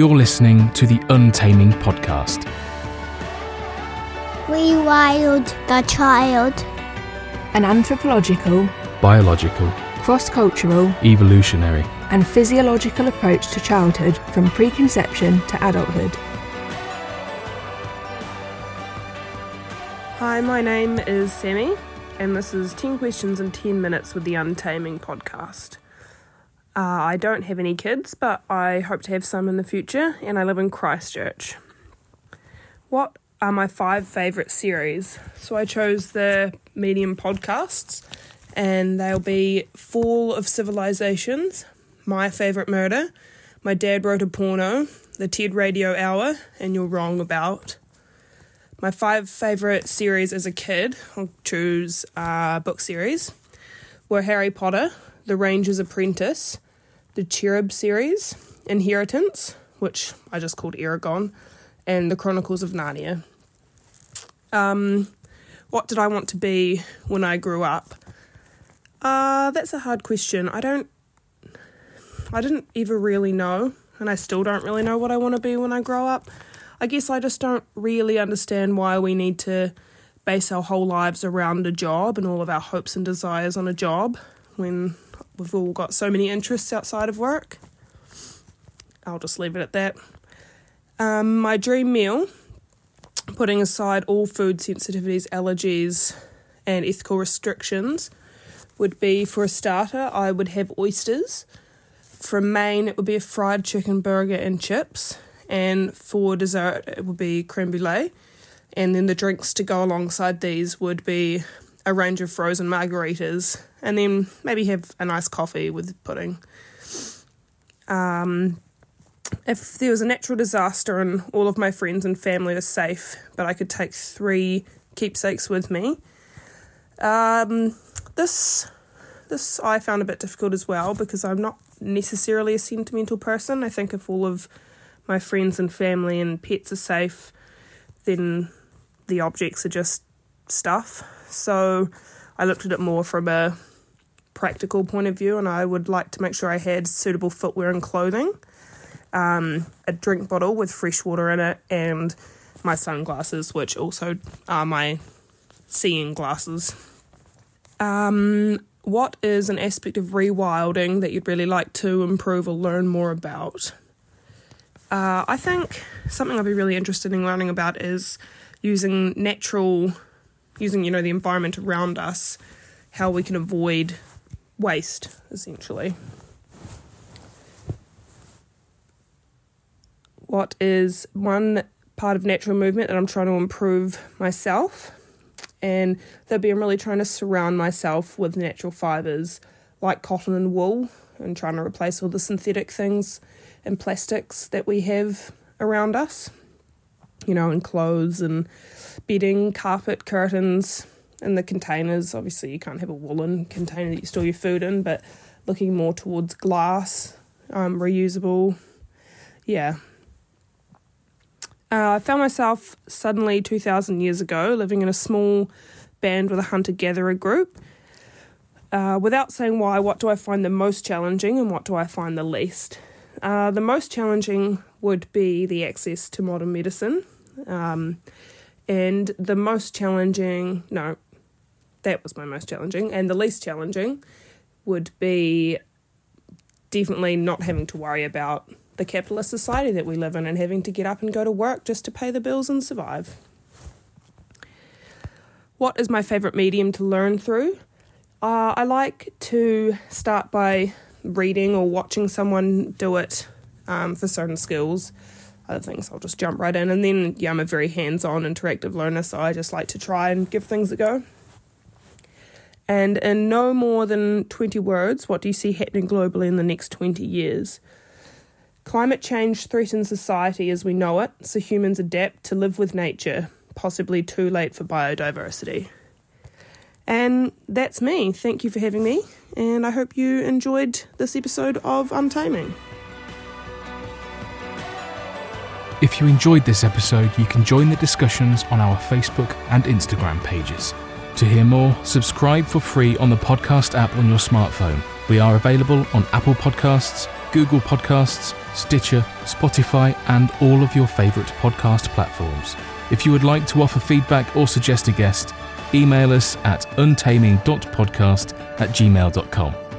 You're listening to The Untaming Podcast. Rewild the child. An anthropological, biological, cross-cultural, evolutionary, and physiological approach to childhood from preconception to adulthood. Hi, my name is Sammy, and this is 10 questions in 10 minutes with The Untaming Podcast. I don't have any kids, but I hope to have some in the future, and I live in Christchurch. What are my 5 favourite series? So I chose the medium podcasts, and they'll be Fall of Civilisations, My Favourite Murder, My Dad Wrote a Porno, The Ted Radio Hour, and You're Wrong About. My 5 favourite series as a kid, I'll choose book series, were Harry Potter, The Ranger's Apprentice, The Cherub series, Inheritance, which I just called Eragon, and The Chronicles of Narnia. What did I want to be when I grew up? That's a hard question. I didn't ever really know, and I still don't really know what I want to be when I grow up. I guess I just don't really understand why we need to base our whole lives around a job and all of our hopes and desires on a job, when we've all got so many interests outside of work. I'll just leave it at that. My dream meal, putting aside all food sensitivities, allergies and ethical restrictions, would be, for a starter, I would have oysters. From Maine, it would be a fried chicken burger and chips. And for dessert, it would be creme brulee. And then the drinks to go alongside these would be a range of frozen margaritas, and then maybe have a nice coffee with pudding. If there was a natural disaster and all of my friends and family were safe, but I could take 3 keepsakes with me. This I found a bit difficult as well, because I'm not necessarily a sentimental person. I think if all of my friends and family and pets are safe, then the objects are just stuff. So I looked at it more from a practical point of view, and I would like to make sure I had suitable footwear and clothing, a drink bottle with fresh water in it, and my sunglasses, which also are my seeing glasses. What is an aspect of rewilding that you'd really like to improve or learn more about? I think something I'd be really interested in learning about is using the environment around us, how we can avoid waste, essentially. What is one part of natural movement that I'm trying to improve myself? And that'd be, I'm really trying to surround myself with natural fibres like cotton and wool, and trying to replace all the synthetic things and plastics that we have around us. In clothes and bedding, carpet, curtains, and the containers. Obviously, you can't have a woolen container that you store your food in, but looking more towards glass, reusable. Yeah. I found myself suddenly 2,000 years ago living in a small band with a hunter-gatherer group. Without saying why, what do I find the most challenging and what do I find the least? The most challenging would be the access to modern medicine. And the most challenging, no, that was my most challenging. And the least challenging would be definitely not having to worry about the capitalist society that we live in and having to get up and go to work just to pay the bills and survive. What is my favourite medium to learn through? I like to start by reading or watching someone do it for certain skills. Other things I'll just jump right in, and then I'm a very hands-on interactive learner, so I just like to try and give things a go. And in no more than 20 words, what do you see happening globally in the next 20 years? Climate change threatens society as we know it, so humans adapt to live with nature, possibly too late for biodiversity. And that's me. Thank you for having me, and I hope you enjoyed this episode of Untaming. If you enjoyed this episode, you can join the discussions on our Facebook and Instagram pages. To hear more, subscribe for free on the podcast app on your smartphone. We are available on Apple Podcasts, Google Podcasts, Stitcher, Spotify, and all of your favourite podcast platforms. If you would like to offer feedback or suggest a guest, email us at untaming.podcast@gmail.com.